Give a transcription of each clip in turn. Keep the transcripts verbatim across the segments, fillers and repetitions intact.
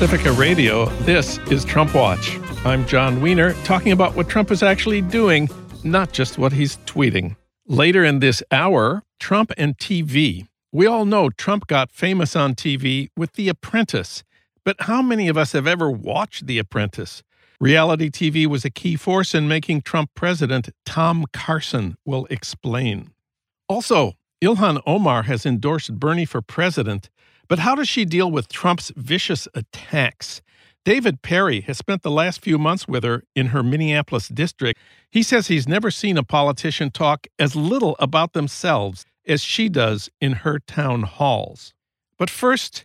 Pacifica Radio, this is Trump Watch. I'm John Wiener, talking about what Trump is actually doing, not just what he's tweeting. Later in this hour, Trump and T V. We all know Trump got famous on T V with The Apprentice, but how many of us have ever watched The Apprentice? Reality T V was a key force in making Trump president. Tom Carson will explain. Also, Ilhan Omar has endorsed Bernie for president, but how does she deal with Trump's vicious attacks? David Perry has spent the last few months with her in her Minneapolis district. He says he's never seen a politician talk as little about themselves as she does in her town halls. But first,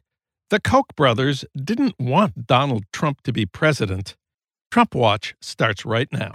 the Koch brothers didn't want Donald Trump to be president. Trump Watch starts right now.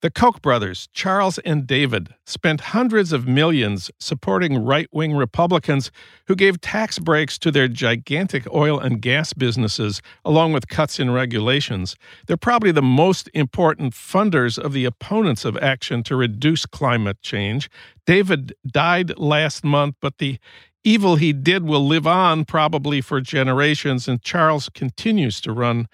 The Koch brothers, Charles and David, spent hundreds of millions supporting right-wing Republicans who gave tax breaks to their gigantic oil and gas businesses, along with cuts in regulations. They're probably the most important funders of the opponents of action to reduce climate change. David died last month, but the evil he did will live on probably for generations, and Charles continues to run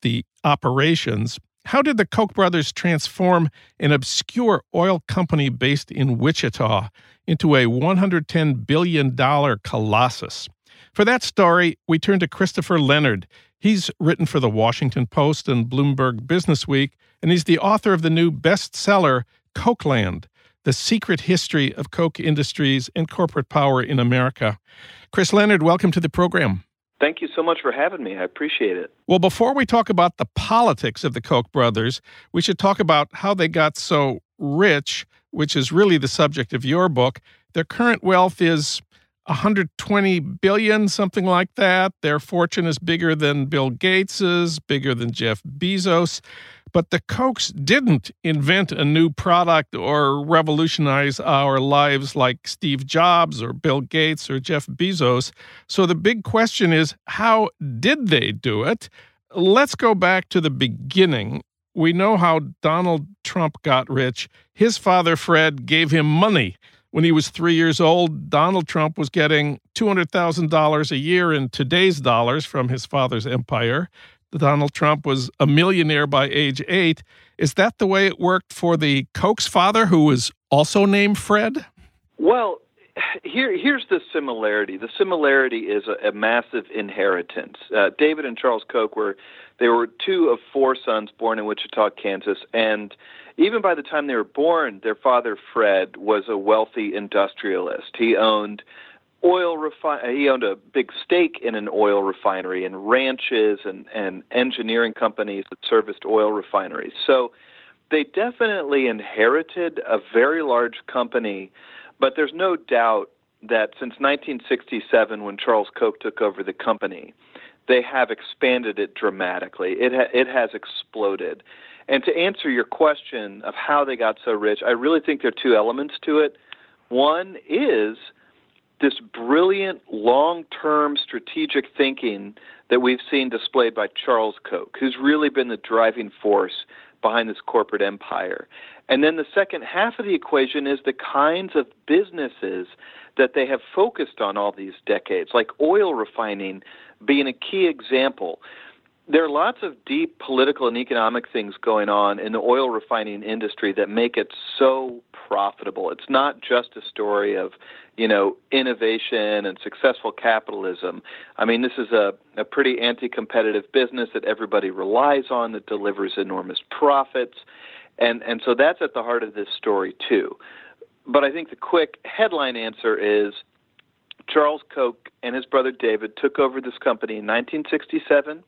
the operations. How did the Koch brothers transform an obscure oil company based in Wichita into a one hundred ten billion dollars colossus? For that story, we turn to Christopher Leonard. He's written for The Washington Post and Bloomberg Businessweek, and he's the author of the new bestseller, Kochland, The Secret History of Koch Industries and Corporate Power in America. Chris Leonard, welcome to the program. Thank you so much for having me. I appreciate it. Well, before we talk about the politics of the Koch brothers, we should talk about how they got so rich, which is really the subject of your book. Their current wealth is one hundred twenty billion dollars, something like that. Their fortune is bigger than Bill Gates's, bigger than Jeff Bezos. But the Kochs didn't invent a new product or revolutionize our lives like Steve Jobs or Bill Gates or Jeff Bezos. So the big question is, how did they do it? Let's go back to the beginning. We know how Donald Trump got rich. His father, Fred, gave him money. When he was three years old, Donald Trump was getting two hundred thousand dollars a year in today's dollars from his father's empire. Donald Trump was a millionaire by age eight. Is that the way it worked for the Koch's father, who was also named Fred? Well, here, here's the similarity. The similarity is a, a massive inheritance. Uh, David and Charles Koch were, they were two of four sons born in Wichita, Kansas, and even by the time they were born, their father, Fred, was a wealthy industrialist. He owned Oil refi- He owned a big stake in an oil refinery and ranches and, and engineering companies that serviced oil refineries. So they definitely inherited a very large company, but there's no doubt that since nineteen sixty-seven, when Charles Koch took over the company, they have expanded it dramatically. It ha- it has exploded. And to answer your question of how they got so rich, I really think there are two elements to it. One is this brilliant long-term strategic thinking that we've seen displayed by Charles Koch, who's really been the driving force behind this corporate empire. And then the second half of the equation is the kinds of businesses that they have focused on all these decades, like oil refining being a key example. There are lots of deep political and economic things going on in the oil refining industry that make it so profitable. It's not just a story of, you know, innovation and successful capitalism. I mean, this is a, a pretty anti-competitive business that everybody relies on, that delivers enormous profits. And, and so that's at the heart of this story, too. But I think the quick headline answer is Charles Koch and his brother David took over this company in nineteen sixty-seven.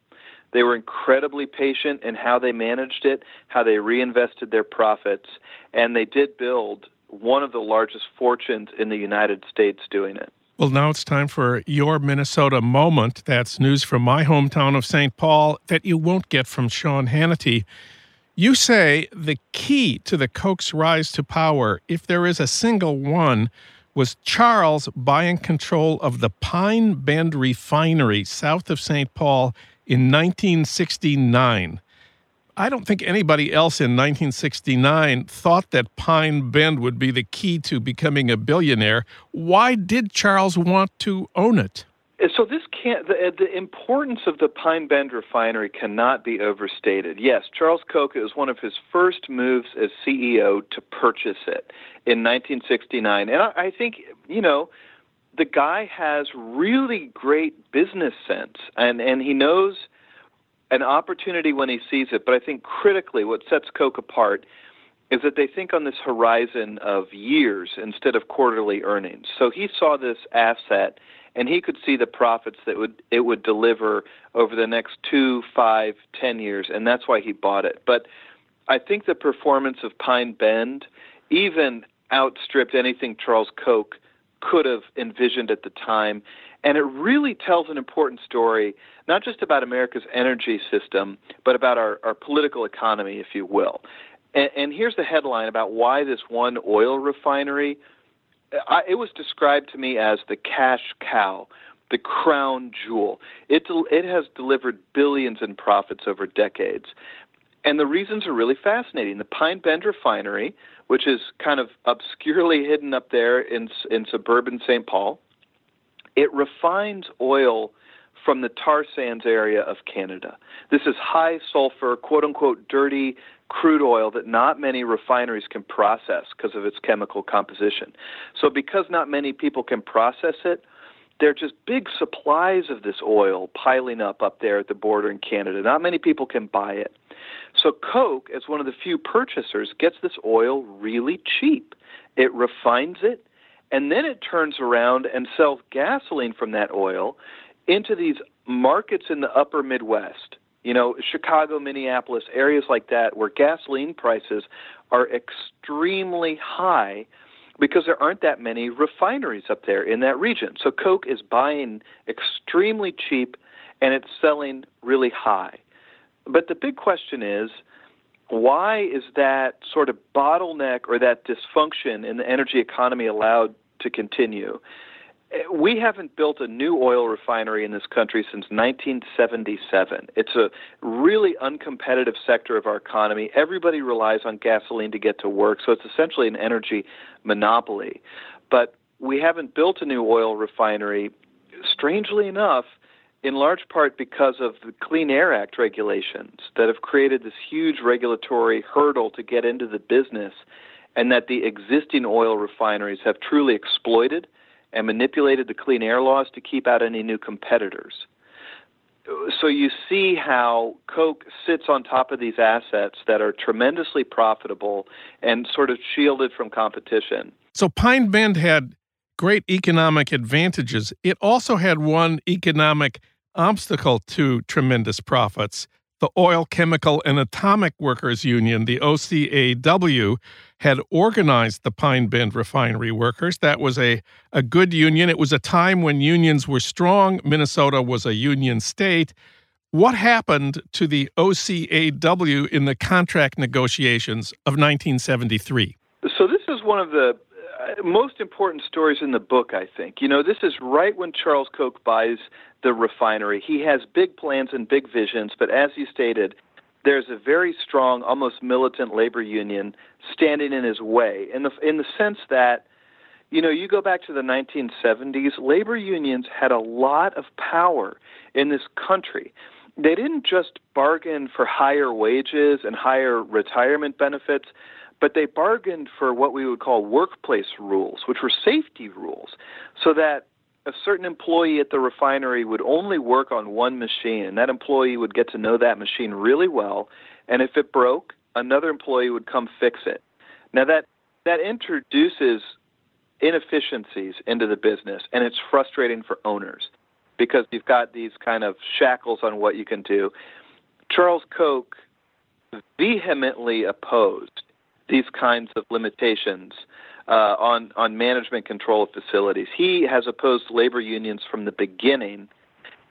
They were incredibly patient in how they managed it, how they reinvested their profits, and they did build one of the largest fortunes in the United States doing it. Well, now it's time for your Minnesota moment. That's news from my hometown of Saint Paul that you won't get from Sean Hannity. You say the key to the Koch's rise to power, if there is a single one, was Charles buying control of the Pine Bend refinery south of Saint Paul in nineteen sixty-nine. I don't think anybody else in nineteen sixty-nine thought that Pine Bend would be the key to becoming a billionaire. Why did Charles want to own it? So this can't, the, the importance of the Pine Bend refinery cannot be overstated. Yes, Charles Koch, it was one of his first moves as C E O to purchase it in nineteen sixty-nine. And I, I think, you know, the guy has really great business sense, and, and he knows an opportunity when he sees it. But I think critically what sets Koch apart is that they think on this horizon of years instead of quarterly earnings. So he saw this asset, and he could see the profits that would it would deliver over the next two, five, ten years, and that's why he bought it. But I think the performance of Pine Bend even outstripped anything Charles Koch could have envisioned at the time, and it really tells an important story, not just about America's energy system, but about our, our political economy, if you will. And, and here's the headline about why this one oil refinery. I, it was described to me as the cash cow, the crown jewel. It it has delivered billions in profits over decades. And the reasons are really fascinating. The Pine Bend refinery, which is kind of obscurely hidden up there in in suburban Saint Paul, it refines oil from the tar sands area of Canada. This is high sulfur, quote-unquote, dirty crude oil that not many refineries can process because of its chemical composition. So because not many people can process it, there are just big supplies of this oil piling up up there at the border in Canada. Not many people can buy it. So Koch, as one of the few purchasers, gets this oil really cheap. It refines it, and then it turns around and sells gasoline from that oil into these markets in the upper Midwest, you know, Chicago, Minneapolis, areas like that where gasoline prices are extremely high because there aren't that many refineries up there in that region. So Koch is buying extremely cheap and it's selling really high. But the big question is, why is that sort of bottleneck or that dysfunction in the energy economy allowed to continue? We haven't built a new oil refinery in this country since nineteen seventy-seven. It's a really uncompetitive sector of our economy. Everybody relies on gasoline to get to work, so it's essentially an energy monopoly. But we haven't built a new oil refinery, strangely enough, in large part because of the Clean Air Act regulations that have created this huge regulatory hurdle to get into the business, and that the existing oil refineries have truly exploited and manipulated the clean air laws to keep out any new competitors. So you see how Koch sits on top of these assets that are tremendously profitable and sort of shielded from competition. So Pine Bend had great economic advantages. It also had one economic obstacle to tremendous profits. The Oil, Chemical, and Atomic Workers Union, the O C A W, had organized the Pine Bend refinery workers. That was a, a good union. It was a time when unions were strong. Minnesota was a union state. What happened to the O C A W in the contract negotiations of nineteen seventy-three? So this is one of the most important stories in the book, I think. You know, this is right when Charles Koch buys the refinery. He has big plans and big visions, but as you stated, there's a very strong, almost militant labor union standing in his way, in the, in the sense that, you know, you go back to the nineteen seventies, labor unions had a lot of power in this country. They didn't just bargain for higher wages and higher retirement benefits, but they bargained for what we would call workplace rules, which were safety rules, so that a certain employee at the refinery would only work on one machine, and that employee would get to know that machine really well, and if it broke, another employee would come fix it. Now, that that introduces inefficiencies into the business, and it's frustrating for owners because you've got these kind of shackles on what you can do. Charles Koch vehemently opposed these kinds of limitations uh, on, on management control of facilities. He has opposed labor unions from the beginning,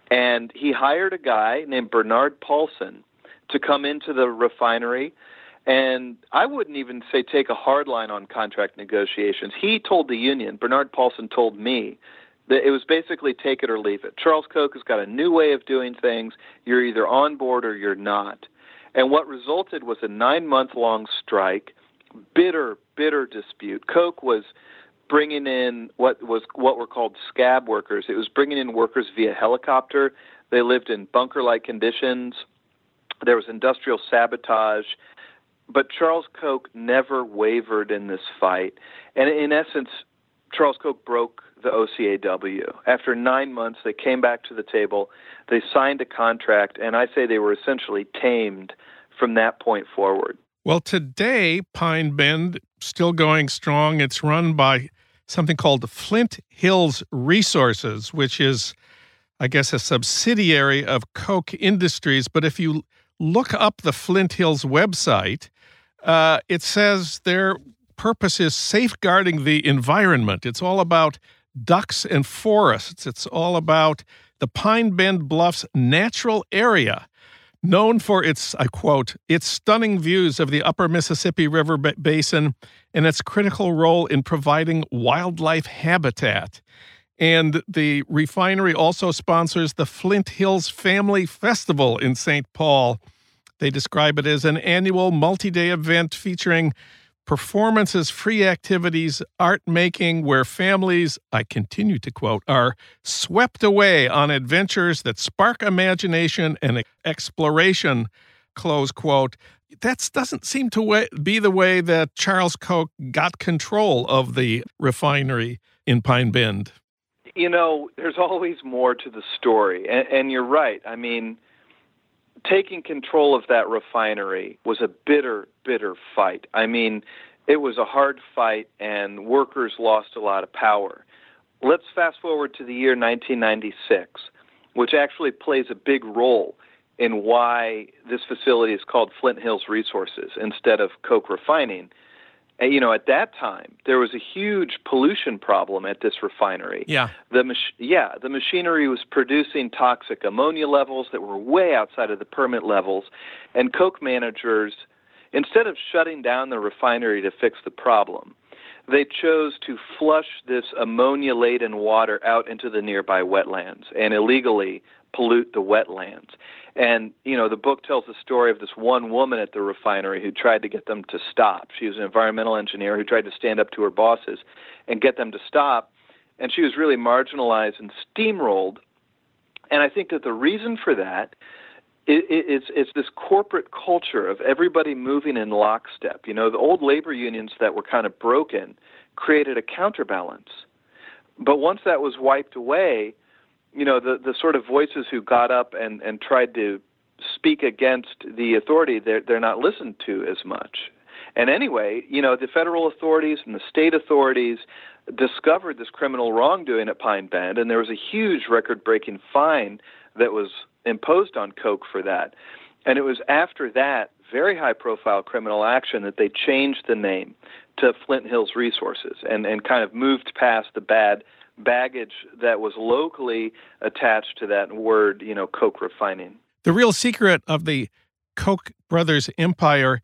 and he hired a guy named Bernard Paulson to come into the refinery, and I wouldn't even say take a hard line on contract negotiations. He told the union, Bernard Paulson told me, that it was basically take it or leave it. Charles Koch has got a new way of doing things. You're either on board or you're not. And what resulted was a nine-month-long strike, bitter, bitter dispute. Koch was bringing in what was what were called scab workers. It was bringing in workers via helicopter. They lived in bunker-like conditions. There was industrial sabotage. But Charles Koch never wavered in this fight. And in essence, Charles Koch broke the O C A W. After nine months, they came back to the table. They signed a contract, and I say they were essentially tamed from that point forward. Well, today, Pine Bend still going strong. It's run by something called Flint Hills Resources, which is, I guess, a subsidiary of Koch Industries. But if you look up the Flint Hills website, uh, it says their purpose is safeguarding the environment. It's all about ducks and forests. It's all about the Pine Bend Bluffs natural area, known for its, I quote, its stunning views of the upper Mississippi River Basin and its critical role in providing wildlife habitat. And the refinery also sponsors the Flint Hills Family Festival in Saint Paul. They describe it as an annual multi-day event featuring performances, free activities, art making, where families, I continue to quote, are swept away on adventures that spark imagination and exploration, close quote. That doesn't seem to be the way that Charles Koch got control of the refinery in Pine Bend. You know, there's always more to the story, and, and you're right. I mean, taking control of that refinery was a bitter, bitter fight. I mean, it was a hard fight, and workers lost a lot of power. Let's fast forward to the year nineteen ninety-six, which actually plays a big role in why this facility is called Flint Hills Resources instead of Koch Refining. You know, at that time, there was a huge pollution problem at this refinery. Yeah. The mach- yeah, the machinery was producing toxic ammonia levels that were way outside of the permit levels. And Koch managers, instead of shutting down the refinery to fix the problem, they chose to flush this ammonia-laden water out into the nearby wetlands and illegally pollute the wetlands. And, you know, the book tells the story of this one woman at the refinery who tried to get them to stop. She was an environmental engineer who tried to stand up to her bosses and get them to stop. And she was really marginalized and steamrolled. And I think that the reason for that is, is, is this corporate culture of everybody moving in lockstep. You know, the old labor unions that were kind of broken created a counterbalance. But once that was wiped away, you know, the, the sort of voices who got up and, and tried to speak against the authority, they're, they're not listened to as much. And anyway, you know, the federal authorities and the state authorities discovered this criminal wrongdoing at Pine Bend, and there was a huge record-breaking fine that was imposed on Koch for that. And it was after that very high-profile criminal action that they changed the name to Flint Hills Resources and, and kind of moved past the bad baggage that was locally attached to that word, you know, Koch Refining. The real secret of the Koch brothers' empire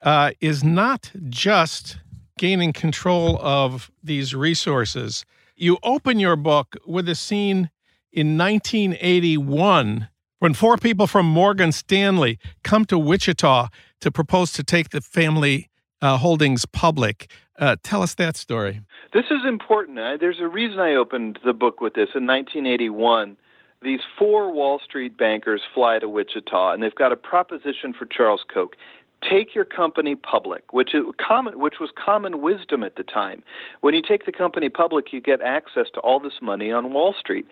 uh, is not just gaining control of these resources. You open your book with a scene in nineteen eighty-one when four people from Morgan Stanley come to Wichita to propose to take the family uh, holdings public. Uh, tell us that story. This is important. Uh, there's a reason I opened the book with this. In nineteen eighty-one, these four Wall Street bankers fly to Wichita, and they've got a proposition for Charles Koch. Take your company public, which, is common, which was common wisdom at the time. When you take the company public, you get access to all this money on Wall Street.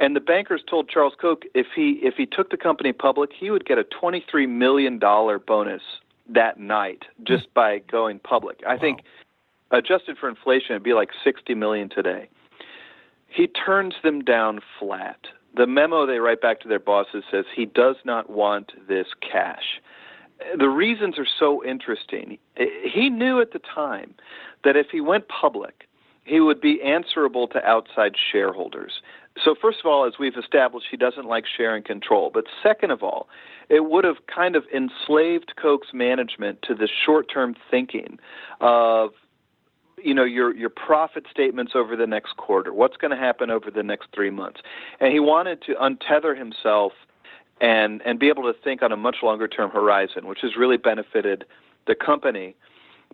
And the bankers told Charles Koch if he if he took the company public, he would get a twenty-three million dollars bonus that night just by going public. I wow. think... Adjusted for inflation, it'd be like sixty million dollars today. He turns them down flat. The memo they write back to their bosses says he does not want this cash. The reasons are so interesting. He knew at the time that if he went public, he would be answerable to outside shareholders. So first of all, as we've established, he doesn't like share and control. But second of all, it would have kind of enslaved Koch's management to the short-term thinking of, you know, your your profit statements over the next quarter, what's going to happen over the next three months. And he wanted to untether himself and and be able to think on a much longer term horizon, which has really benefited the company.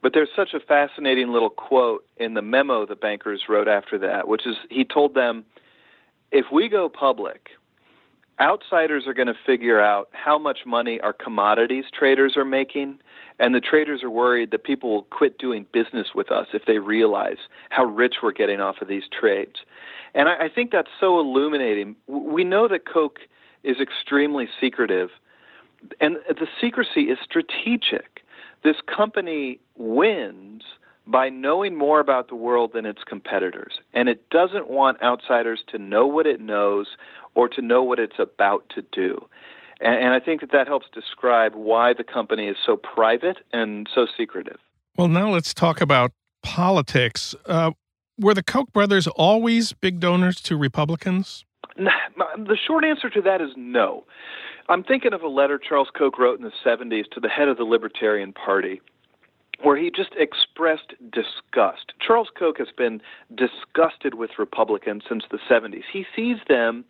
But there's such a fascinating little quote in the memo the bankers wrote after that, which is he told them, if we go public, outsiders are going to figure out how much money our commodities traders are making, and the traders are worried that people will quit doing business with us if they realize how rich we're getting off of these trades. And I, I think that's so illuminating. We know that Koch is extremely secretive, and the secrecy is strategic. This company wins by knowing more about the world than its competitors, and it doesn't want outsiders to know what it knows or to know what it's about to do. And, and I think that that helps describe why the company is so private and so secretive. Well, now let's talk about politics. Uh, were the Koch brothers always big donors to Republicans? The short answer to that is no. I'm thinking of a letter Charles Koch wrote in the seventies to the head of the Libertarian Party, where he just expressed disgust. Charles Koch has been disgusted with Republicans since the seventies. He sees them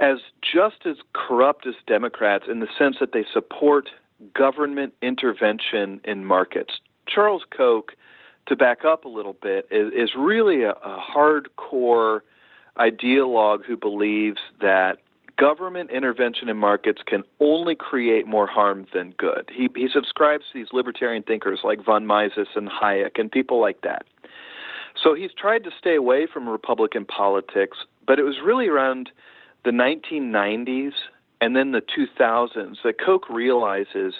as just as corrupt as Democrats in the sense that they support government intervention in markets. Charles Koch, to back up a little bit, is, is really a, a hardcore ideologue who believes that government intervention in markets can only create more harm than good. He, he subscribes to these libertarian thinkers like von Mises and Hayek and people like that. So he's tried to stay away from Republican politics, but it was really around the nineteen nineties and then the two thousands that Koch realizes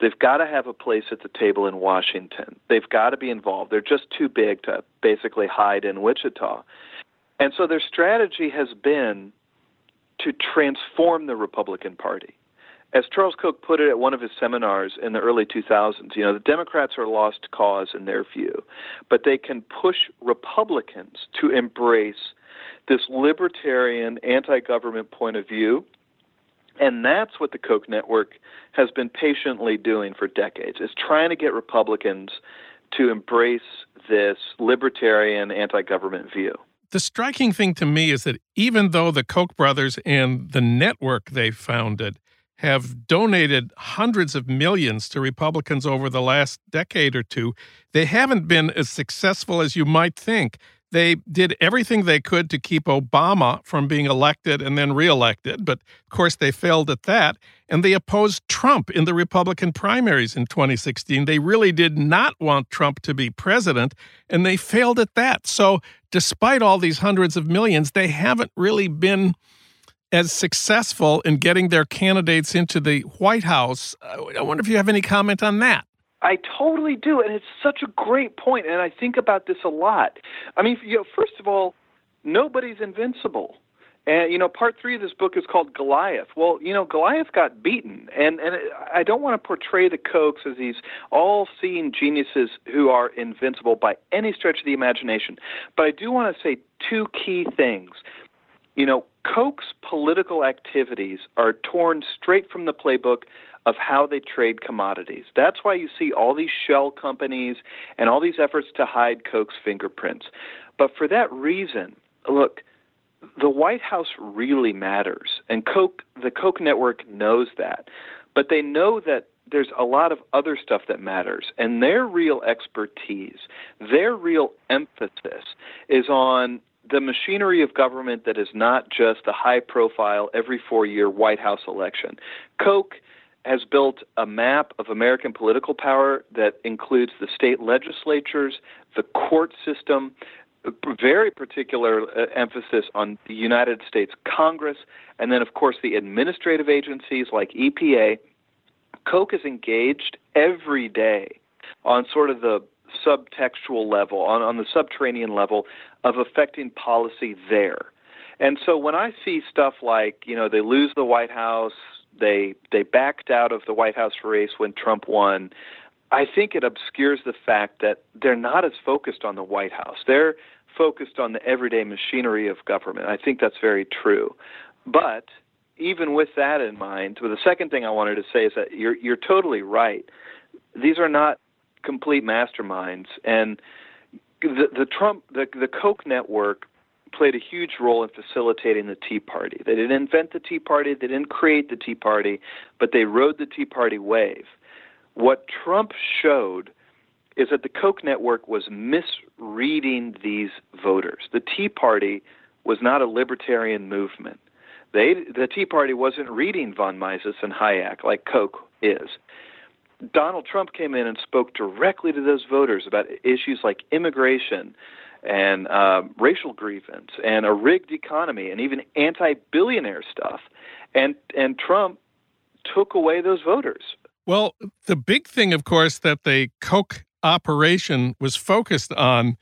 they've got to have a place at the table in Washington. They've got to be involved. They're just too big to basically hide in Wichita. And so their strategy has been to transform the Republican Party. As Charles Koch put it at one of his seminars in the early two thousands, you know, the Democrats are a lost cause in their view, but they can push Republicans to embrace this libertarian, anti-government point of view, and that's what the Koch network has been patiently doing for decades, is trying to get Republicans to embrace this libertarian, anti-government view. The striking thing to me is that even though the Koch brothers and the network they founded have donated hundreds of millions to Republicans over the last decade or two, they haven't been as successful as you might think. They did everything they could to keep Obama from being elected and then reelected, but of course they failed at that. And they opposed Trump in the Republican primaries in twenty sixteen. They really did not want Trump to be president, and they failed at that. So despite all these hundreds of millions, they haven't really been as successful in getting their candidates into the White House. I wonder if you have any comment on that. I totally do, and it's such a great point, and I think about this a lot. I mean, you know, first of all, nobody's invincible. And, you know, part three of this book is called Goliath. Well, you know, Goliath got beaten, and, and I don't want to portray the Kochs as these all-seeing geniuses who are invincible by any stretch of the imagination, but I do want to say two key things. You know, Koch's political activities are torn straight from the playbook of how they trade commodities. That's why you see all these shell companies and all these efforts to hide Koch's fingerprints. But for that reason, look, the White House really matters, and Koch, the Koch network knows that. But they know that there's a lot of other stuff that matters, and their real expertise, their real emphasis is on the machinery of government that is not just the high-profile, every four-year White House election. Koch has built a map of American political power that includes the state legislatures, the court system, a very particular emphasis on the United States Congress, and then, of course, the administrative agencies like E P A. Koch is engaged every day on sort of the subtextual level, on, on the subterranean level of affecting policy there. And so when I see stuff like, you know, they lose the White House, They they backed out of the White House race when Trump won, I think it obscures the fact that they're not as focused on the White House. They're focused on the everyday machinery of government. I think that's very true. But even with that in mind, well, the second thing I wanted to say is that you're you're totally right. These are not complete masterminds, and the the Trump the the Koch network played a huge role in facilitating the Tea Party. They didn't invent the Tea Party, they didn't create the Tea Party, but they rode the Tea Party wave. What Trump showed is that the Koch network was misreading these voters. The Tea Party was not a libertarian movement. They, the Tea Party wasn't reading von Mises and Hayek like Koch is. Donald Trump came in and spoke directly to those voters about issues like immigration and uh, racial grievance and a rigged economy and even anti-billionaire stuff. And, and Trump took away those voters. Well, the big thing, of course, that the Koch operation was focused on,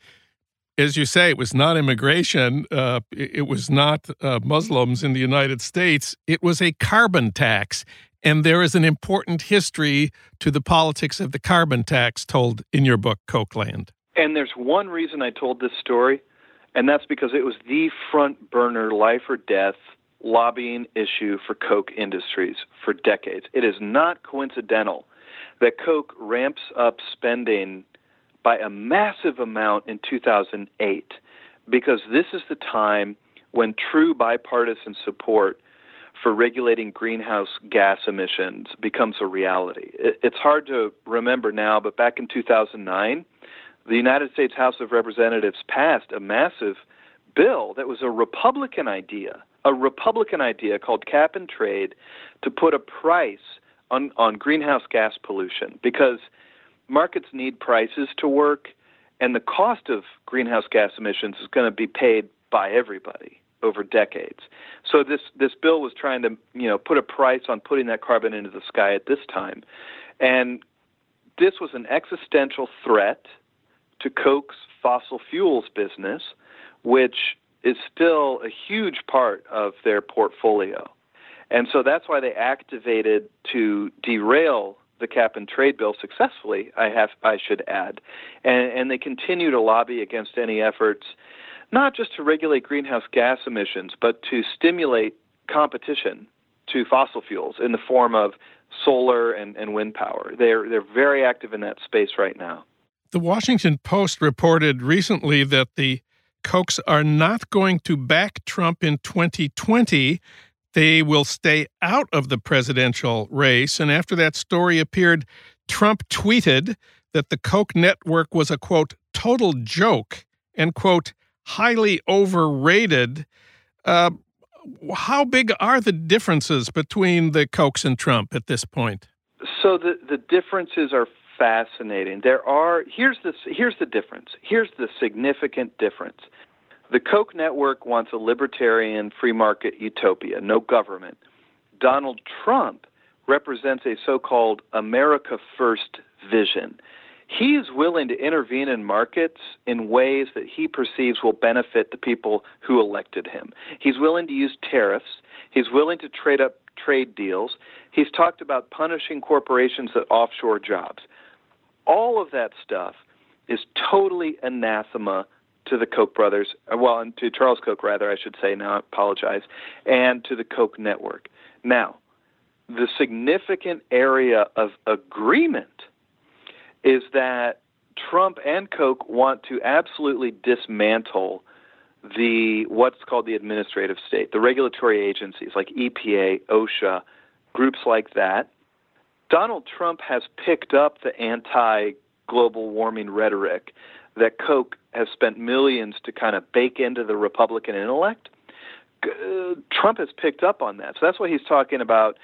as you say, it was not immigration. Uh, it was not uh, Muslims in the United States. It was a carbon tax. And there is an important history to the politics of the carbon tax told in your book, Kochland. And there's one reason I told this story, and that's because it was the front burner life or death lobbying issue for Koch Industries for decades. It is not coincidental that Koch ramps up spending by a massive amount in two thousand eight, because this is the time when true bipartisan support for regulating greenhouse gas emissions becomes a reality. It's hard to remember now, but back in two thousand nine, the United States House of Representatives passed a massive bill that was a Republican idea, a Republican idea called cap and trade, to put a price on, on greenhouse gas pollution, because markets need prices to work, and the cost of greenhouse gas emissions is going to be paid by everybody over decades. So this, this bill was trying to, you know, put a price on putting that carbon into the sky at this time. And this was an existential threat to Koch's fossil fuels business, which is still a huge part of their portfolio. And so that's why they activated to derail the cap and trade bill successfully, I have, I should add. And, and they continue to lobby against any efforts, not just to regulate greenhouse gas emissions, but to stimulate competition to fossil fuels in the form of solar and, and wind power. They're, they're very active in that space right now. The Washington Post reported recently that the Kochs are not going to back Trump in twenty twenty. They will stay out of the presidential race. And after that story appeared, Trump tweeted that the Koch network was a, quote, total joke and, quote, highly overrated. Uh, how big are the differences between the Kochs and Trump at this point? So the, the differences are fascinating. There are, here's the, here's the difference. Here's the significant difference. The Koch network wants a libertarian free market utopia, no government. Donald Trump represents a so-called America First vision. He is willing to intervene in markets in ways that he perceives will benefit the people who elected him. He's willing to use tariffs. He's willing to trade up trade deals. He's talked about punishing corporations that offshore jobs. All of that stuff is totally anathema to the Koch brothers, well, and to Charles Koch, rather, I should say, now I apologize, and to the Koch network. Now, the significant area of agreement is that Trump and Koch want to absolutely dismantle the what's called the administrative state, the regulatory agencies like E P A, OSHA, groups like that. Donald Trump has picked up the anti-global warming rhetoric that Koch has spent millions to kind of bake into the Republican intellect. Uh, Trump has picked up on that. So that's why he's talking about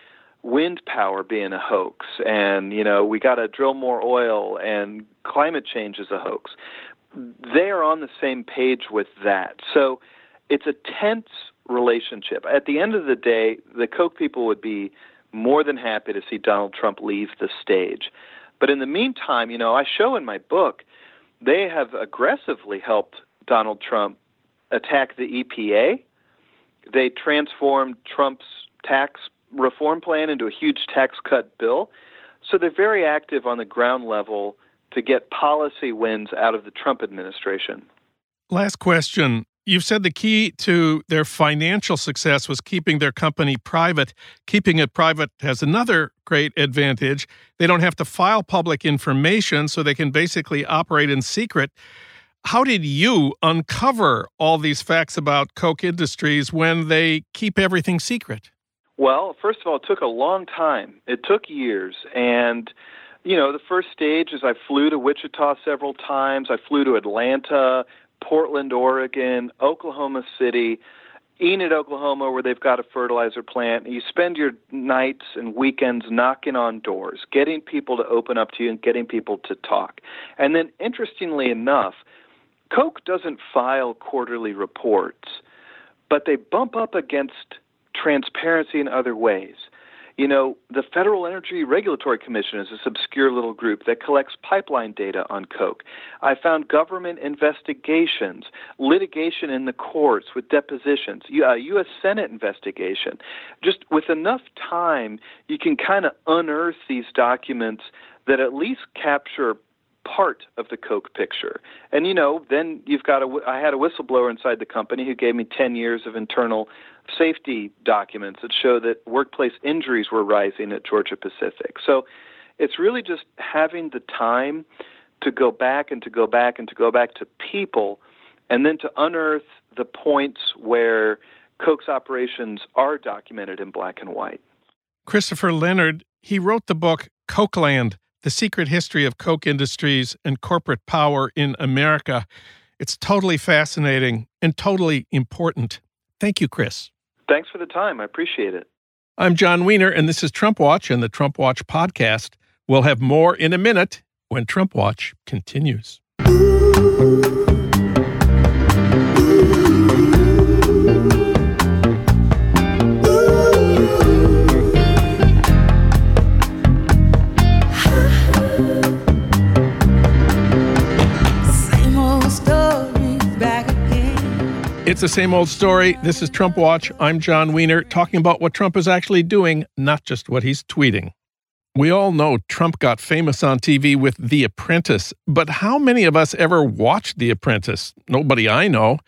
wind power being a hoax and, you know, we got to drill more oil and climate change is a hoax. They are on the same page with that. So it's a tense relationship. At the end of the day, the Koch people would be more than happy to see Donald Trump leave the stage. But in the meantime, you know, I show in my book, they have aggressively helped Donald Trump attack the E P A. They transformed Trump's tax reform plan into a huge tax cut bill. So they're very active on the ground level to get policy wins out of the Trump administration. Last question. You've said the key to their financial success was keeping their company private. Keeping it private has another great advantage. They don't have to file public information, so they can basically operate in secret. how did you uncover all these facts about Koch Industries when they keep everything secret? Well, first of all, it took a long time. It took years. And, you know, the first stage is I flew to Wichita several times. I flew to Atlanta, Portland, Oregon, Oklahoma City, Enid, Oklahoma, where they've got a fertilizer plant. You spend your nights and weekends knocking on doors, getting people to open up to you and getting people to talk. And then, interestingly enough, Koch doesn't file quarterly reports, but they bump up against transparency in other ways. You know, the Federal Energy Regulatory Commission is this obscure little group that collects pipeline data on Koch. I found government investigations, litigation in the courts with depositions, a U S Senate investigation. Just with enough time, you can kind of unearth these documents that at least capture part of the Koch picture. And, you know, then you've got a, I had a whistleblower inside the company who gave me ten years of internal safety documents that show that workplace injuries were rising at Georgia-Pacific. So it's really just having the time to go back and to go back and to go back to people and then to unearth the points where Koch's operations are documented in black and white. Christopher Leonard, he wrote the book Kochland, The Secret History of Koch Industries and Corporate Power in America. It's totally fascinating and totally important. Thank you, Chris. Thanks for the time. I appreciate it. I'm John Wiener, and this is Trump Watch and the Trump Watch podcast. We'll have more in a minute when Trump Watch continues. It's the same old story. This is Trump Watch. I'm John Wiener, talking about what Trump is actually doing, not just what he's tweeting. We all know Trump got famous on T V with The Apprentice, but how many of us ever watched The Apprentice? Nobody I know.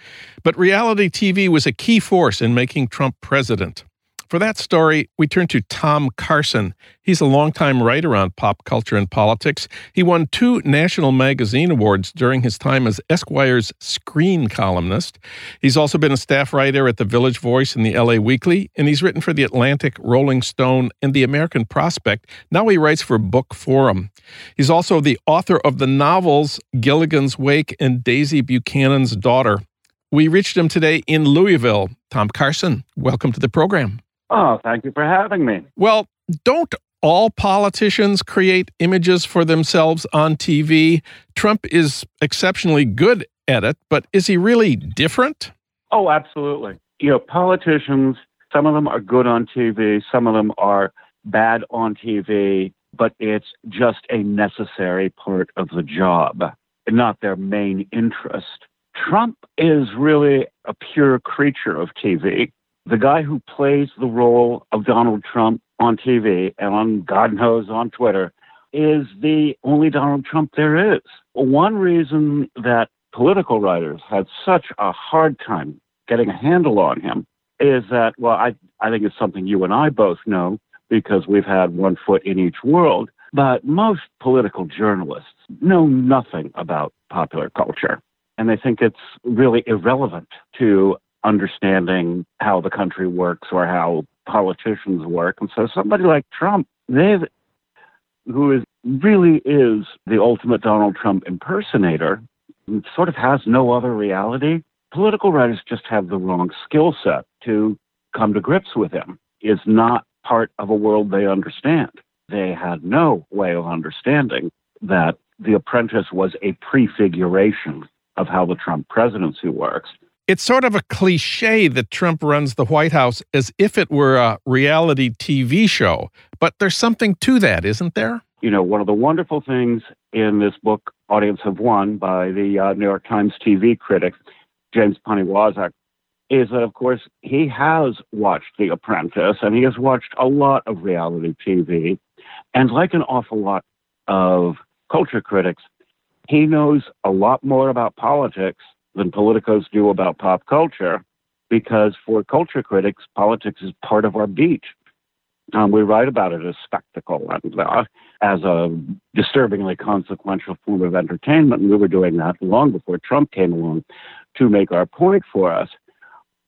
But reality T V was a key force in making Trump president. For that story, we turn to Tom Carson. He's a longtime writer on pop culture and politics. He won two national magazine awards during his time as Esquire's screen columnist. He's also been a staff writer at the Village Voice and the L A Weekly, and he's written for The Atlantic, Rolling Stone, and The American Prospect. Now he writes for Book Forum. He's also the author of the novels Gilligan's Wake and Daisy Buchanan's Daughter. We reached him today in Louisville. Tom Carson, welcome to the program. Oh, thank you for having me. Well, don't all politicians create images for themselves on T V? Trump is exceptionally good at it, but is he really different? Oh, absolutely. You know, politicians, some of them are good on T V, some of them are bad on T V, but it's just a necessary part of the job, not their main interest. Trump is really a pure creature of T V. The guy who plays the role of Donald Trump on T V and on God knows on Twitter is the only Donald Trump there is. One reason that political writers had such a hard time getting a handle on him is that, well, I, I think it's something you and I both know because we've had one foot in each world, but most political journalists know nothing about popular culture, and they think it's really irrelevant to understanding how the country works or how politicians work. And so somebody like Trump, they've, who is really is the ultimate Donald Trump impersonator, sort of has no other reality. Political writers just have the wrong skill set to come to grips with him. It's not part of a world they understand. They had no way of understanding that The Apprentice was a prefiguration of how the Trump presidency works. It's sort of a cliche that Trump runs the White House as if it were a reality T V show, but there's something to that, isn't there? You know, one of the wonderful things in this book, Audience of One, by the uh, New York Times T V critic, James Poniewozik, is that, of course, he has watched The Apprentice, and he has watched a lot of reality T V, and like an awful lot of culture critics, he knows a lot more about politics than politicos do about pop culture, because for culture critics, politics is part of our beat. Um, we write about it as spectacle and uh, as a disturbingly consequential form of entertainment. And we were doing that long before Trump came along to make our point for us.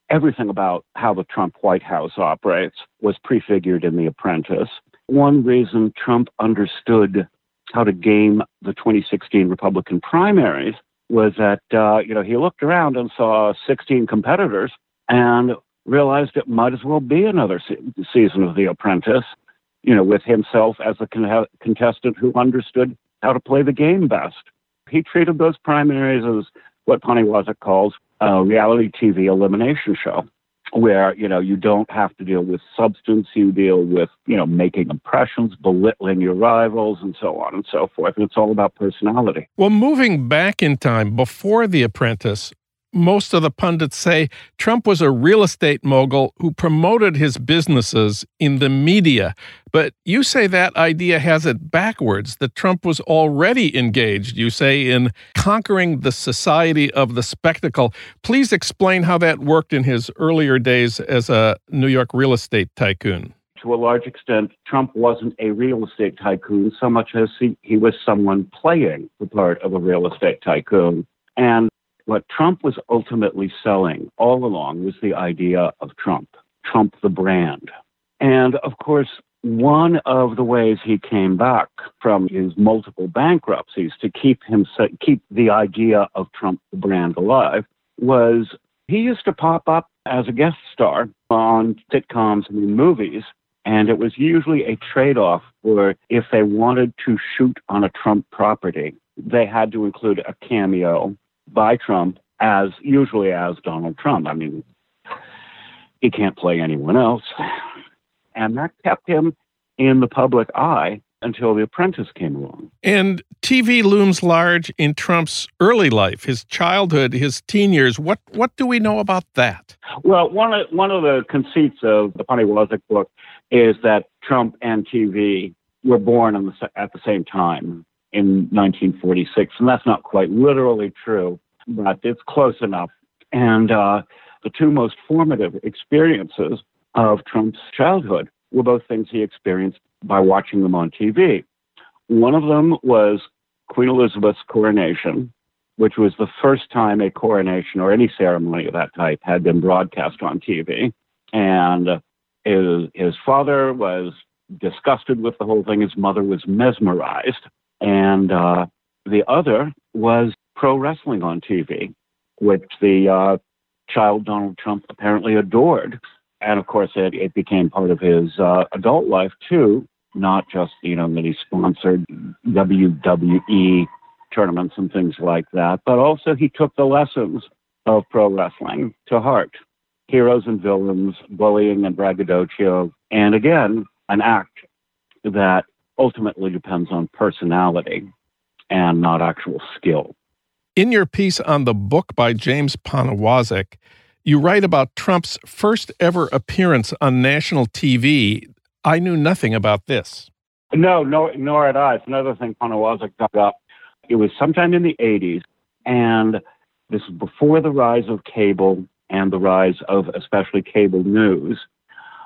Everything about how the Trump White House operates was prefigured in The Apprentice. One reason Trump understood how to game the twenty sixteen Republican primaries was that, uh, you know, he looked around and saw sixteen competitors and realized it might as well be another se- season of The Apprentice, you know, with himself as a con- contestant who understood how to play the game best. He treated those primaries as what Poniewozik calls a reality T V elimination show, where, you know, you don't have to deal with substance, you deal with, you know, making impressions, belittling your rivals, and so on and so forth. And it's all about personality. Well, moving back in time, before The Apprentice, most of the pundits say Trump was a real estate mogul who promoted his businesses in the media. But you say that idea has it backwards, that Trump was already engaged, you say, in conquering the society of the spectacle. Please explain how that worked in his earlier days as a New York real estate tycoon. To a large extent, Trump wasn't a real estate tycoon so much as he, he was someone playing the part of a real estate tycoon. And what Trump was ultimately selling all along was the idea of Trump, Trump the brand. And of course, one of the ways he came back from his multiple bankruptcies to keep him keep the idea of Trump the brand alive was he used to pop up as a guest star on sitcoms and in movies, and it was usually a trade-off where if they wanted to shoot on a Trump property, they had to include a cameo by Trump, as usually as Donald Trump. I mean, he can't play anyone else. And that kept him in the public eye until The Apprentice came along. And T V looms large in Trump's early life, his childhood, his teen years. What what do we know about that? Well, one of, one of the conceits of the Poniewozik book is that Trump and T V were born in the, at the same time, in nineteen forty-six, and that's not quite literally true, but it's close enough. And uh, the two most formative experiences of Trump's childhood were both things he experienced by watching them on T V. One of them was Queen Elizabeth's coronation, which was the first time a coronation or any ceremony of that type had been broadcast on T V. And his, his father was disgusted with the whole thing. His mother was mesmerized. And uh, the other was pro wrestling on T V, which the uh, child Donald Trump apparently adored. And of course, it, it became part of his uh, adult life, too, not just, you know, that he sponsored W W E tournaments and things like that, but also he took the lessons of pro wrestling to heart. Heroes and villains, bullying and braggadocio, and again, an act that ultimately depends on personality and not actual skill. In your piece on the book by James Poniewozik, you write about Trump's first ever appearance on national T V. I knew nothing about this. No, no, nor had I. It's another thing Poniewozik dug up. It was sometime in the eighties, and this was before the rise of cable and the rise of especially cable news.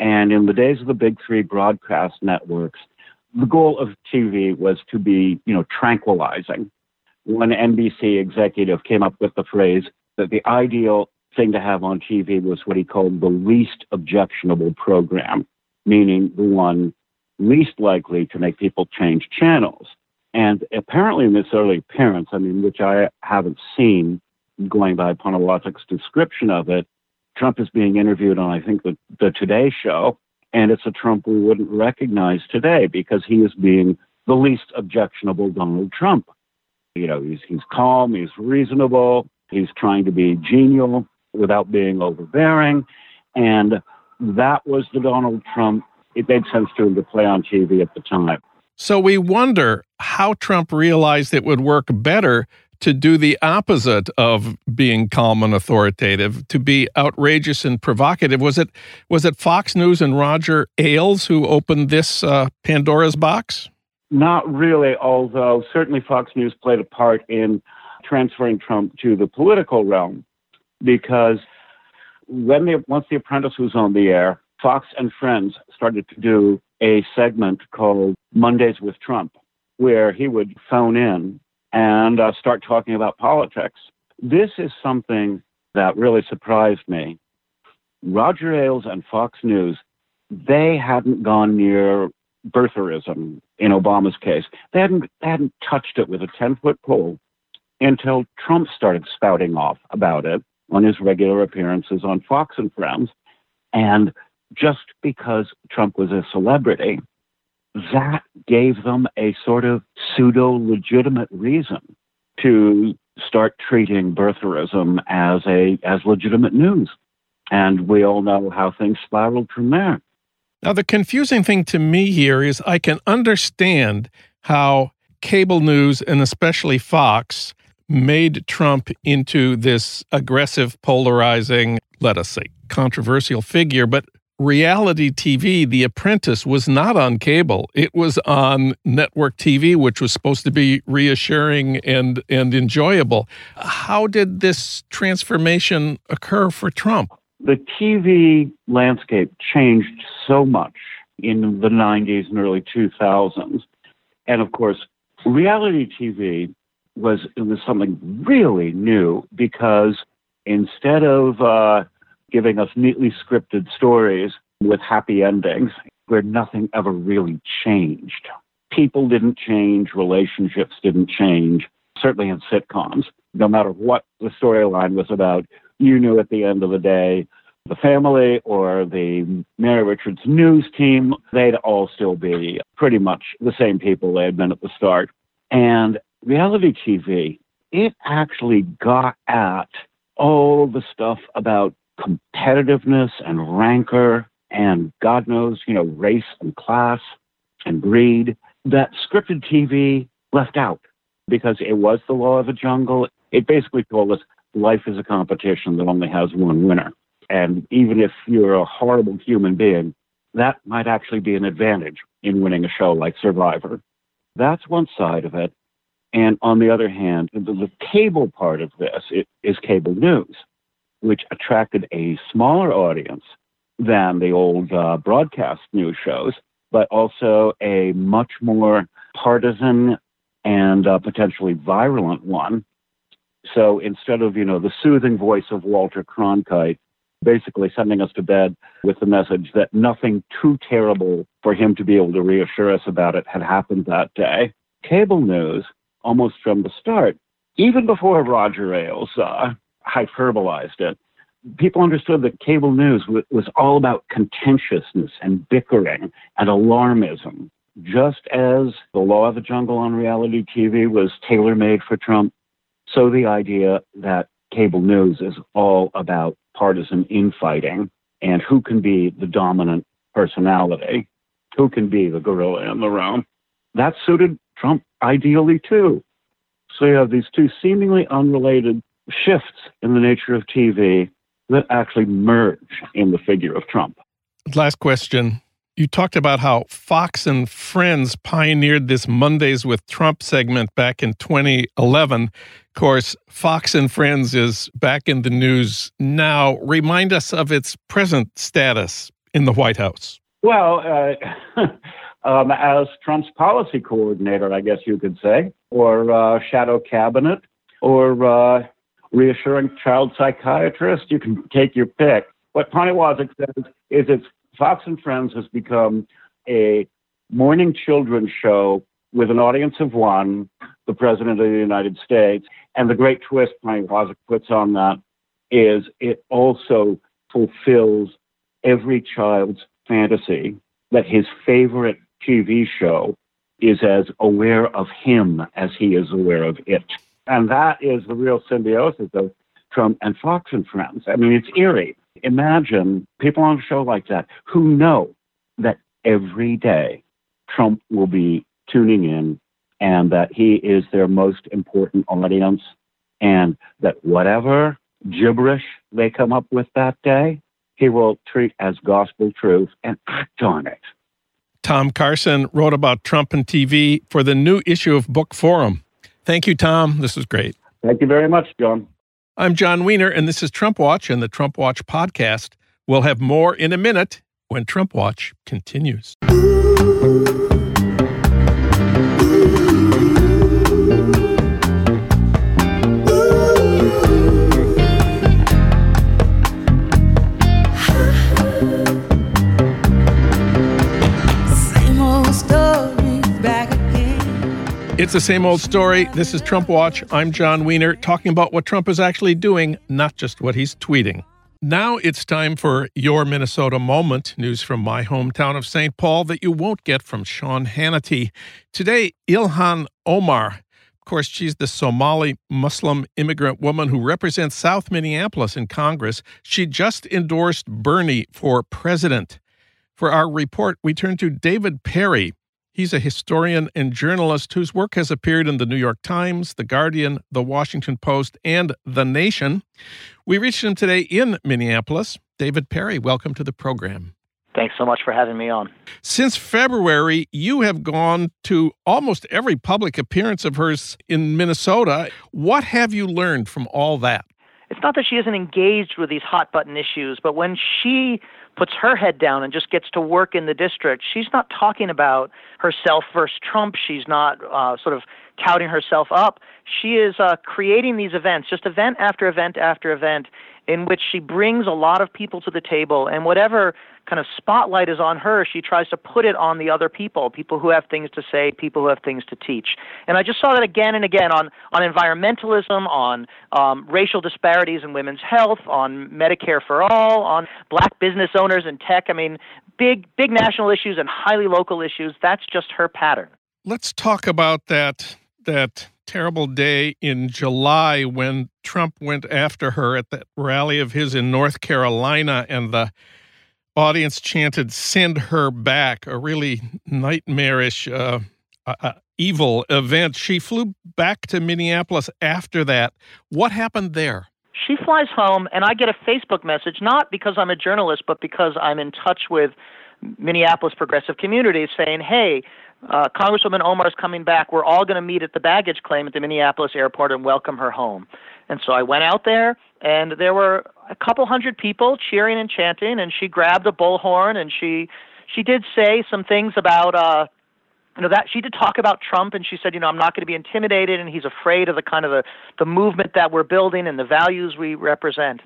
And in the days of the big three broadcast networks, the goal of T V was to be, you know, tranquilizing. One N B C executive came up with the phrase that the ideal thing to have on T V was what he called the least objectionable program, meaning the one least likely to make people change channels. And apparently in this early appearance, I mean, which I haven't seen, going by Poniewozik's description of it, Trump is being interviewed on, I think, the, the Today Show. And it's a Trump we wouldn't recognize today because he is being the least objectionable Donald Trump. You know, he's he's calm, he's reasonable, he's trying to be genial without being overbearing. And that was the Donald Trump. It made sense to him to play on T V at the time. So we wonder how Trump realized it would work better to do the opposite of being calm and authoritative, to be outrageous and provocative. Was it was it Fox News and Roger Ailes who opened this uh, Pandora's box? Not really, although certainly Fox News played a part in transferring Trump to the political realm, because when they, once The Apprentice was on the air, Fox and Friends started to do a segment called Mondays with Trump, where he would phone in and uh, start talking about politics. This is something that really surprised me. Roger Ailes and Fox News, they hadn't gone near birtherism in Obama's case. They hadn't, they hadn't touched it with a ten-foot pole until Trump started spouting off about it on his regular appearances on Fox and Friends. And just because Trump was a celebrity, that gave them a sort of pseudo-legitimate reason to start treating birtherism as a as legitimate news. And we all know how things spiraled from there. Now, the confusing thing to me here is I can understand how cable news, and especially Fox, made Trump into this aggressive, polarizing, let us say, controversial figure. But reality T V, The Apprentice, was not on cable. It was on network T V, which was supposed to be reassuring and, and enjoyable. How did this transformation occur for Trump? The T V landscape changed so much in the nineties and early two thousands. And of course, reality T V was, it was something really new, because instead of uh, giving us neatly scripted stories with happy endings where nothing ever really changed, people didn't change, relationships didn't change, certainly in sitcoms. No matter what the storyline was about, you knew at the end of the day, the family or the Mary Richards news team, they'd all still be pretty much the same people they had been at the start. And reality T V, it actually got at all the stuff about competitiveness and rancor and God knows, you know, race and class and greed that scripted T V left out, because it was the law of the jungle. It basically told us, life is a competition that only has one winner. And even if you're a horrible human being, that might actually be an advantage in winning a show like Survivor. That's one side of it. And on the other hand, the, the cable part of this it, is cable news, which attracted a smaller audience than the old uh, broadcast news shows, but also a much more partisan and uh, potentially virulent one. So instead of, you know, the soothing voice of Walter Cronkite basically sending us to bed with the message that nothing too terrible for him to be able to reassure us about it had happened that day, cable news, almost from the start, even before Roger Ailes uh, hyperbolized it, people understood that cable news w- was all about contentiousness and bickering and alarmism. Just as the law of the jungle on reality T V was tailor-made for Trump, so the idea that cable news is all about partisan infighting and who can be the dominant personality, who can be the gorilla in the room, that suited Trump ideally too. So you have these two seemingly unrelated shifts in the nature of T V that actually merge in the figure of Trump. Last question. You talked about how Fox and Friends pioneered this Mondays with Trump segment back in twenty eleven. Of course, Fox and Friends is back in the news now. Remind us of its present status in the White House. Well, uh, um, as Trump's policy coordinator, I guess you could say, or uh, shadow cabinet, or uh, reassuring child psychiatrist, you can take your pick. What Poniewozik says is it's Fox and Friends has become a morning children's show with an audience of one, the President of the United States. And the great twist Poniewozik puts on that is it also fulfills every child's fantasy that his favorite T V show is as aware of him as he is aware of it. And that is the real symbiosis of Trump and Fox and Friends. I mean, it's eerie. Imagine people on a show like that who know that every day Trump will be tuning in and that he is their most important audience, and that whatever gibberish they come up with that day, he will treat as gospel truth and act on it. Tom Carson wrote about Trump and T V for the new issue of Book Forum. Thank you, Tom. This was great. Thank you very much, John. I'm John Wiener, and this is Trump Watch and the Trump Watch podcast. We'll have more in a minute when Trump Watch continues. It's the same old story. This is Trump Watch. I'm John Wiener, talking about what Trump is actually doing, not just what he's tweeting. Now it's time for Your Minnesota Moment, news from my hometown of Saint Paul that you won't get from Sean Hannity. Today, Ilhan Omar. Of course, she's the Somali Muslim immigrant woman who represents South Minneapolis in Congress. She just endorsed Bernie for president. For our report, we turn to David Perry. He's a historian and journalist whose work has appeared in the New York Times, The Guardian, The Washington Post, and The Nation. We reached him today in Minneapolis. David Perry, welcome to the program. Thanks so much for having me on. Since February, you have gone to almost every public appearance of hers in Minnesota. What have you learned from all that? It's not that she isn't engaged with these hot-button issues, but when she puts her head down and just gets to work in the district, she's not talking about herself versus Trump. She's not uh, sort of touting herself up. She is uh, creating these events, just event after event after event, in which she brings a lot of people to the table. And whatever kind of spotlight is on her, she tries to put it on the other people, people who have things to say, people who have things to teach. And I just saw that again and again on, on environmentalism, on um, racial disparities in women's health, on Medicare for all, on black business owners and tech. I mean, big, big national issues and highly local issues. That's just her pattern. Let's talk about that, that terrible day in July when Trump went after her at that rally of his in North Carolina and the audience chanted, "Send her back," a really nightmarish, uh, uh, evil event. She flew back to Minneapolis after that. What happened there? She flies home, and I get a Facebook message, not because I'm a journalist, but because I'm in touch with Minneapolis progressive communities, saying, hey, Uh, Congresswoman Omar's coming back. We're all going to meet at the baggage claim at the Minneapolis airport and welcome her home. And so I went out there, and there were a couple hundred people cheering and chanting, and she grabbed a bullhorn, and she she did say some things about, uh, you know, that she did talk about Trump, and she said, you know, I'm not going to be intimidated, and he's afraid of the kind of the, the movement that we're building and the values we represent.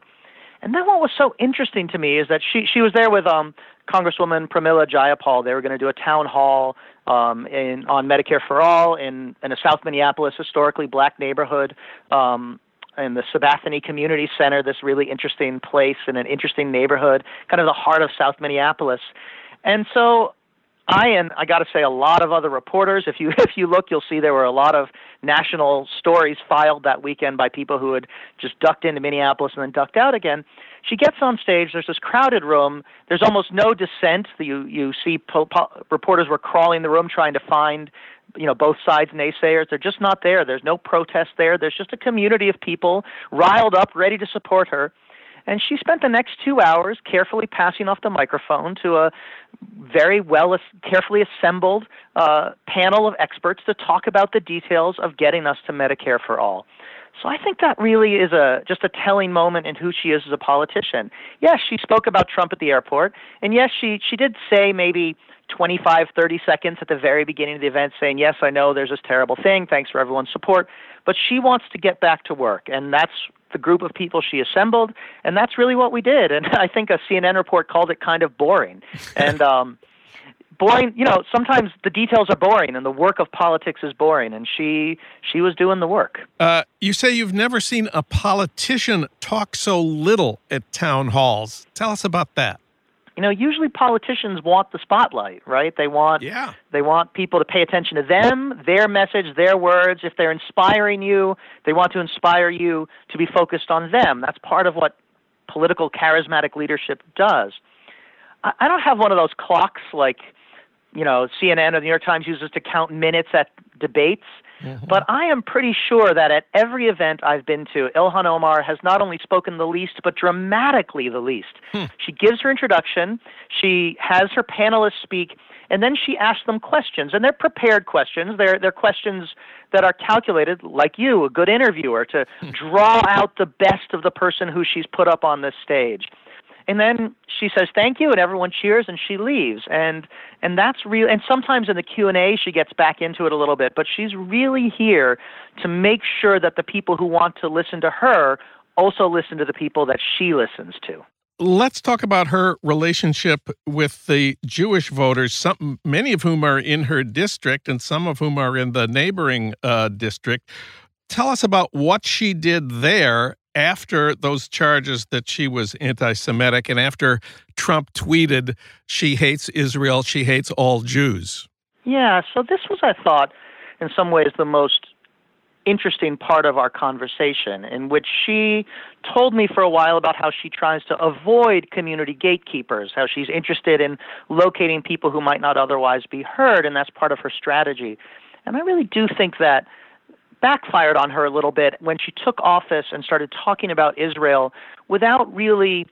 And then what was so interesting to me is that she, she was there with um, Congresswoman Pramila Jayapal. They were going to do a town hall um, in, on Medicare for all in, in a South Minneapolis historically black neighborhood um, in the Sabathani Community Center, this really interesting place in an interesting neighborhood, kind of the heart of South Minneapolis. And so I and I got to say a lot of other reporters, if you if you look, you'll see there were a lot of national stories filed that weekend by people who had just ducked into Minneapolis and then ducked out again. She gets on stage. There's this crowded room. There's almost no dissent. You you see po- po- reporters were crawling the room trying to find, you know, both sides naysayers. They're just not there. There's no protest there. There's just a community of people riled up, ready to support her. And she spent the next two hours carefully passing off the microphone to a very well, carefully assembled uh, panel of experts to talk about the details of getting us to Medicare for all. So I think that really is a just a telling moment in who she is as a politician. Yes, she spoke about Trump at the airport, and yes, she, she did say maybe twenty-five, thirty seconds at the very beginning of the event saying, yes, I know there's this terrible thing, thanks for everyone's support, but she wants to get back to work, and that's the group of people she assembled, and that's really what we did. And I think a C N N report called it kind of boring. And um, boring, you know, sometimes the details are boring, and the work of politics is boring. And she she was doing the work. Uh, you say you've never seen a politician talk so little at town halls. Tell us about that. You know, usually politicians want the spotlight, right? They want yeah. they want people to pay attention to them, their message, their words. If they're inspiring you, they want to inspire you to be focused on them. That's part of what political charismatic leadership does. I, I don't have one of those clocks like, you know, C N N or the New York Times uses to count minutes at debates. Mm-hmm. But I am pretty sure that at every event I've been to, Ilhan Omar has not only spoken the least, but dramatically the least. Hmm. She gives her introduction, she has her panelists speak, and then she asks them questions. And they're prepared questions. They're, they're questions that are calculated, like you, a good interviewer, to draw out the best of the person who she's put up on this stage. And then she says thank you, and everyone cheers, and she leaves. And and that's real. And sometimes in the Q and A, she gets back into it a little bit. But she's really here to make sure that the people who want to listen to her also listen to the people that she listens to. Let's talk about her relationship with the Jewish voters, some, many of whom are in her district and some of whom are in the neighboring uh, district. Tell us about what she did there after those charges that she was anti-Semitic and after Trump tweeted, she hates Israel, she hates all Jews. Yeah, so this was, I thought, in some ways the most interesting part of our conversation, in which she told me for a while about how she tries to avoid community gatekeepers, how she's interested in locating people who might not otherwise be heard, and that's part of her strategy. And I really do think that backfired on her a little bit when she took office and started talking about Israel without really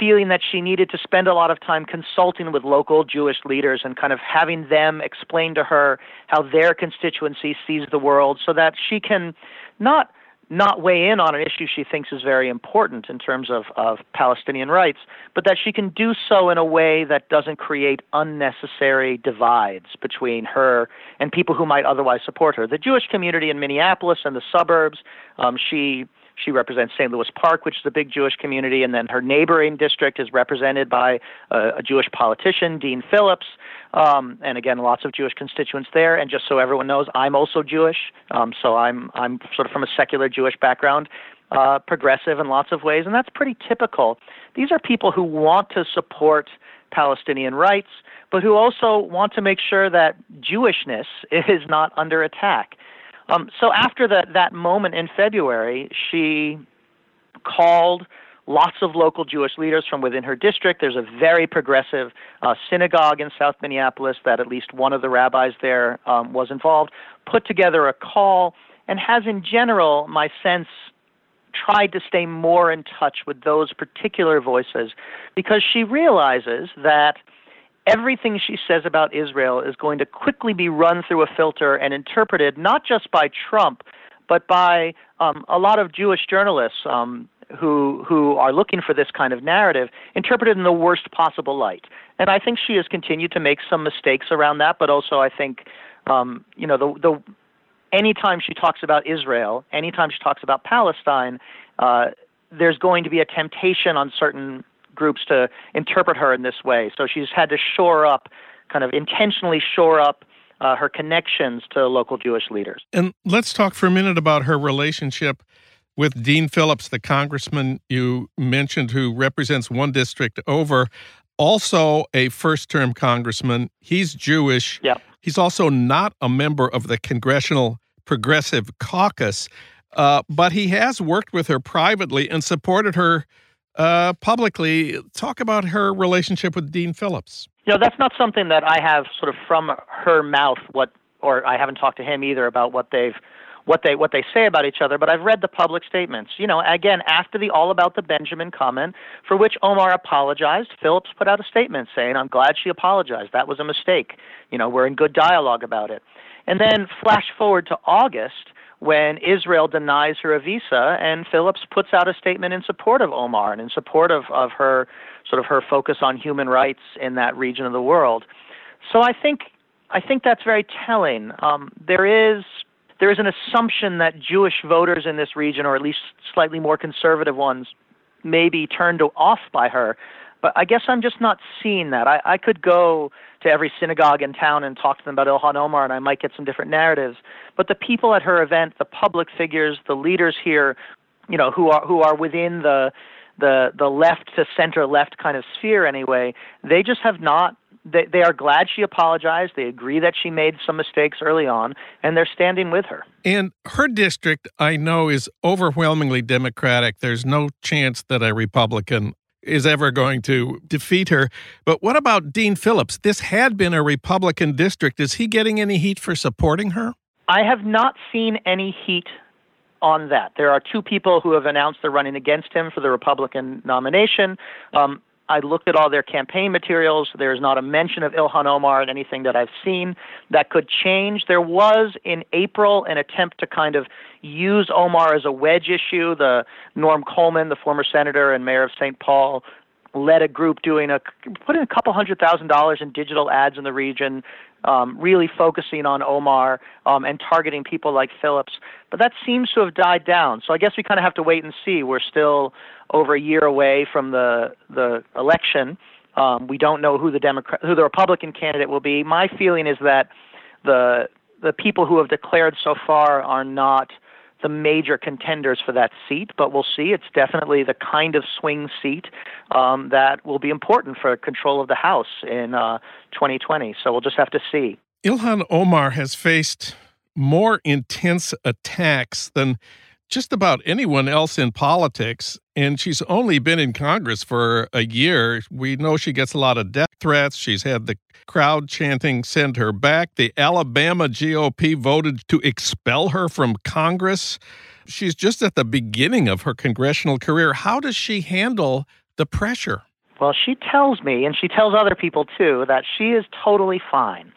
feeling that she needed to spend a lot of time consulting with local Jewish leaders and kind of having them explain to her how their constituency sees the world so that she can not not weigh in on an issue she thinks is very important in terms of, of Palestinian rights, but that she can do so in a way that doesn't create unnecessary divides between her and people who might otherwise support her. The Jewish community in Minneapolis and the suburbs, um, she... She represents Saint Louis Park, which is a big Jewish community, and then her neighboring district is represented by uh, a Jewish politician, Dean Phillips, um, and again, lots of Jewish constituents there. And just so everyone knows, I'm also Jewish, um, so I'm I'm sort of from a secular Jewish background, uh, progressive in lots of ways, and that's pretty typical. These are people who want to support Palestinian rights, but who also want to make sure that Jewishness is not under attack. Um, so after the, that moment in February, she called lots of local Jewish leaders from within her district. There's a very progressive uh, synagogue in South Minneapolis that at least one of the rabbis there um, was involved, put together a call, and has in general, my sense, tried to stay more in touch with those particular voices because she realizes that everything she says about Israel is going to quickly be run through a filter and interpreted not just by Trump, but by um, a lot of Jewish journalists um, who who are looking for this kind of narrative, interpreted in the worst possible light. And I think she has continued to make some mistakes around that, but also I think, um, you know, the the anytime she talks about Israel, anytime she talks about Palestine, uh, there's going to be a temptation on certain groups to interpret her in this way. So she's had to shore up, kind of intentionally shore up uh, her connections to local Jewish leaders. And let's talk for a minute about her relationship with Dean Phillips, the congressman you mentioned who represents one district over, also a first-term congressman. He's Jewish. Yep. He's also not a member of the Congressional Progressive Caucus, uh, but he has worked with her privately and supported her Uh, publicly. Talk about her relationship with Dean Phillips. You know, that's not something that I have sort of from her mouth, what, or I haven't talked to him either about what they've, what they, what they say about each other. But I've read the public statements. You know, again, after the All About the Benjamin comment, for which Omar apologized, Phillips put out a statement saying, "I'm glad she apologized. That was a mistake. You know, we're in good dialogue about it." And then flash forward to August, when Israel denies her a visa, and Phillips puts out a statement in support of Omar and in support of, of her sort of her focus on human rights in that region of the world. So I think I think that's very telling. Um, there is there is an assumption that Jewish voters in this region, or at least slightly more conservative ones, may be turned off by her. But I guess I'm just not seeing that. I, I could go to every synagogue in town and talk to them about Ilhan Omar, and I might get some different narratives. But the people at her event, the public figures, the leaders here, you know, who are who are within the the the left to center left kind of sphere anyway, they just have not. They they are glad she apologized. They agree that she made some mistakes early on, and they're standing with her. And her district, I know, is overwhelmingly Democratic. There's no chance that a Republican is ever going to defeat her. But what about Dean Phillips? This had been a Republican district. Is he getting any heat for supporting her? I have not seen any heat on that. There are two people who have announced they're running against him for the Republican nomination. Um, I looked at all their campaign materials. There's not a mention of Ilhan Omar in anything that I've seen. That could change. There was, in April, an attempt to kind of use Omar as a wedge issue. The Norm Coleman, the former senator and mayor of Saint Paul, led a group doing a, put in a couple hundred thousand dollars in digital ads in the region, um, really focusing on Omar um, and targeting people like Phillips. But that seems to have died down. So I guess we kind of have to wait and see. We're still over a year away from the the election. Um, we don't know who the Democrat, who the Republican candidate will be. My feeling is that the the people who have declared so far are not the major contenders for that seat, but we'll see. It's definitely the kind of swing seat um, that will be important for control of the House in uh, twenty twenty. So we'll just have to see. Ilhan Omar has faced more intense attacks than just about anyone else in politics, and she's only been in Congress for a year. We know she gets a lot of death threats. She's had the crowd chanting, "Send her back." The Alabama G O P voted to expel her from Congress. She's just at the beginning of her congressional career. How does she handle the pressure? Well, she tells me, and she tells other people too, that she is totally fine,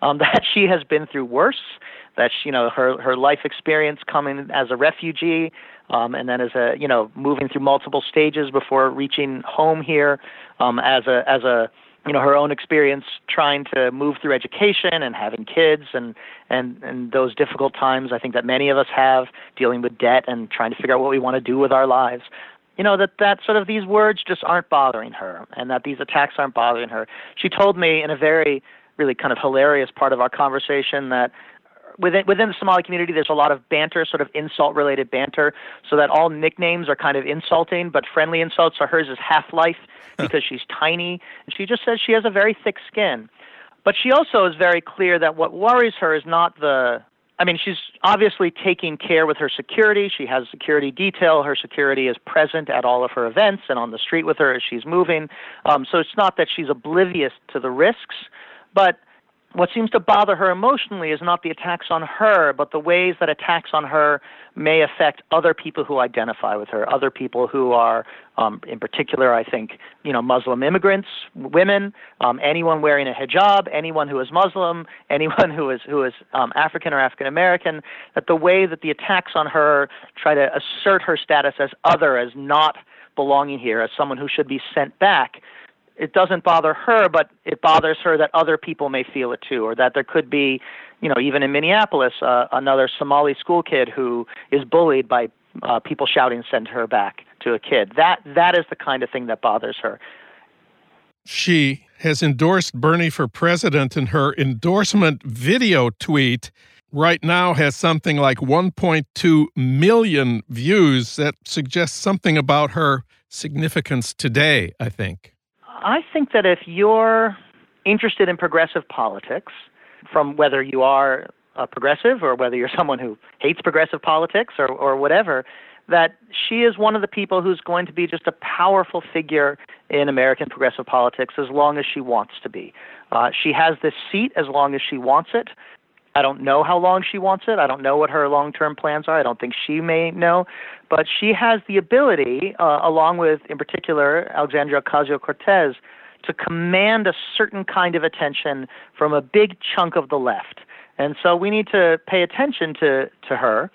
um, that she has been through worse, that she, you know, her, her life experience coming as a refugee um, and then as a, you know, moving through multiple stages before reaching home here, um, as a, as a, you know, her own experience trying to move through education and having kids and, and, and those difficult times I think that many of us have, dealing with debt and trying to figure out what we want to do with our lives. You know, that, that sort of these words just aren't bothering her and that these attacks aren't bothering her. She told me in a very, really kind of hilarious part of our conversation that Within, within the Somali community, there's a lot of banter, sort of insult-related banter, so that all nicknames are kind of insulting, but friendly insults. So hers is Half-Life because she's tiny, and she just says she has a very thick skin. But she also is very clear that what worries her is not the... I mean, she's obviously taking care with her security. She has security detail. Her security is present at all of her events and on the street with her as she's moving. Um, so it's not that she's oblivious to the risks, but... what seems to bother her emotionally is not the attacks on her, but the ways that attacks on her may affect other people who identify with her, other people who are, um, in particular, I think, you know, Muslim immigrants, women, um, anyone wearing a hijab, anyone who is Muslim, anyone who is who is um, African or African American. That the way that the attacks on her try to assert her status as other, as not belonging here, as someone who should be sent back. It doesn't bother her, but it bothers her that other people may feel it too, or that there could be, you know, even in Minneapolis, uh, another Somali school kid who is bullied by uh, people shouting, "Send her back," to a kid. That that is the kind of thing that bothers her. She has endorsed Bernie for president, and her endorsement video tweet right now has something like one point two million views. That suggests something about her significance today, I think. I think that if you're interested in progressive politics, from whether you are a progressive or whether you're someone who hates progressive politics or, or whatever, that she is one of the people who's going to be just a powerful figure in American progressive politics as long as she wants to be. Uh, she has this seat as long as she wants it. I don't know how long she wants it. I don't know what her long-term plans are. I don't think she may know. But she has the ability, uh, along with, in particular, Alexandria Ocasio-Cortez, to command a certain kind of attention from a big chunk of the left. And so we need to pay attention to, to her.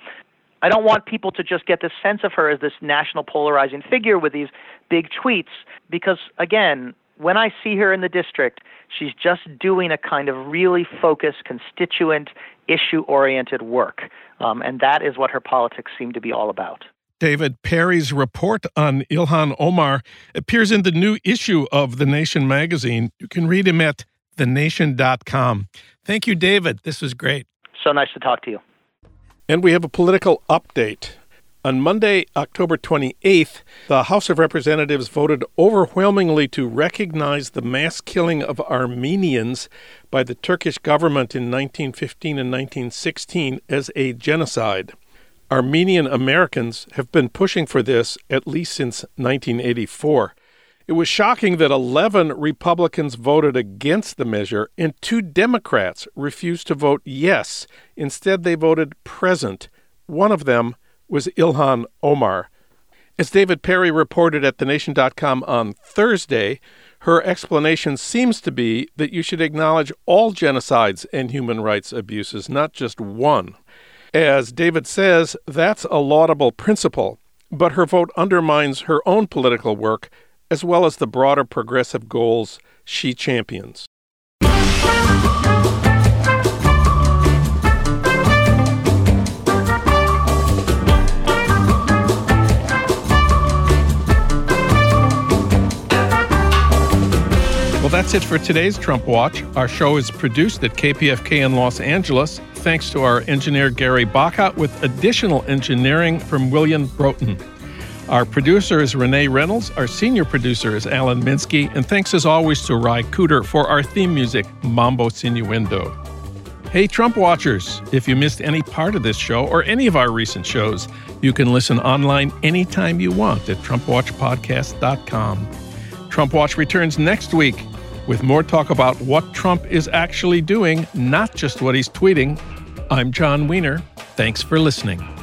I don't want people to just get this sense of her as this national polarizing figure with these big tweets because, again, when I see her in the district, she's just doing a kind of really focused, constituent, issue-oriented work. Um, and that is what her politics seem to be all about. David Perry's report on Ilhan Omar appears in the new issue of The Nation magazine. You can read him at the nation dot com. Thank you, David. This was great. So nice to talk to you. And we have a political update. On Monday, October twenty-eighth, the House of Representatives voted overwhelmingly to recognize the mass killing of Armenians by the Turkish government in nineteen fifteen and nineteen sixteen as a genocide. Armenian Americans have been pushing for this at least since nineteen eighty-four. It was shocking that eleven Republicans voted against the measure and two Democrats refused to vote yes. Instead, they voted present. One of them was Ilhan Omar. As David Perry reported at the nation dot com on Thursday, her explanation seems to be that you should acknowledge all genocides and human rights abuses, not just one. As David says, that's a laudable principle, but her vote undermines her own political work, as well as the broader progressive goals she champions. Well, that's it for today's Trump Watch. Our show is produced at K P F K in Los Angeles, thanks to our engineer Gary Baca, with additional engineering from William Broughton. Our producer is Renee Reynolds. Our senior producer is Alan Minsky. And thanks as always to Rai Cooter for our theme music, Mambo Sinuendo. Hey, Trump Watchers, if you missed any part of this show or any of our recent shows, you can listen online anytime you want at Trump Watch Podcast dot com. Trump Watch returns next week with more talk about what Trump is actually doing, not just what he's tweeting. I'm John Wiener. Thanks for listening.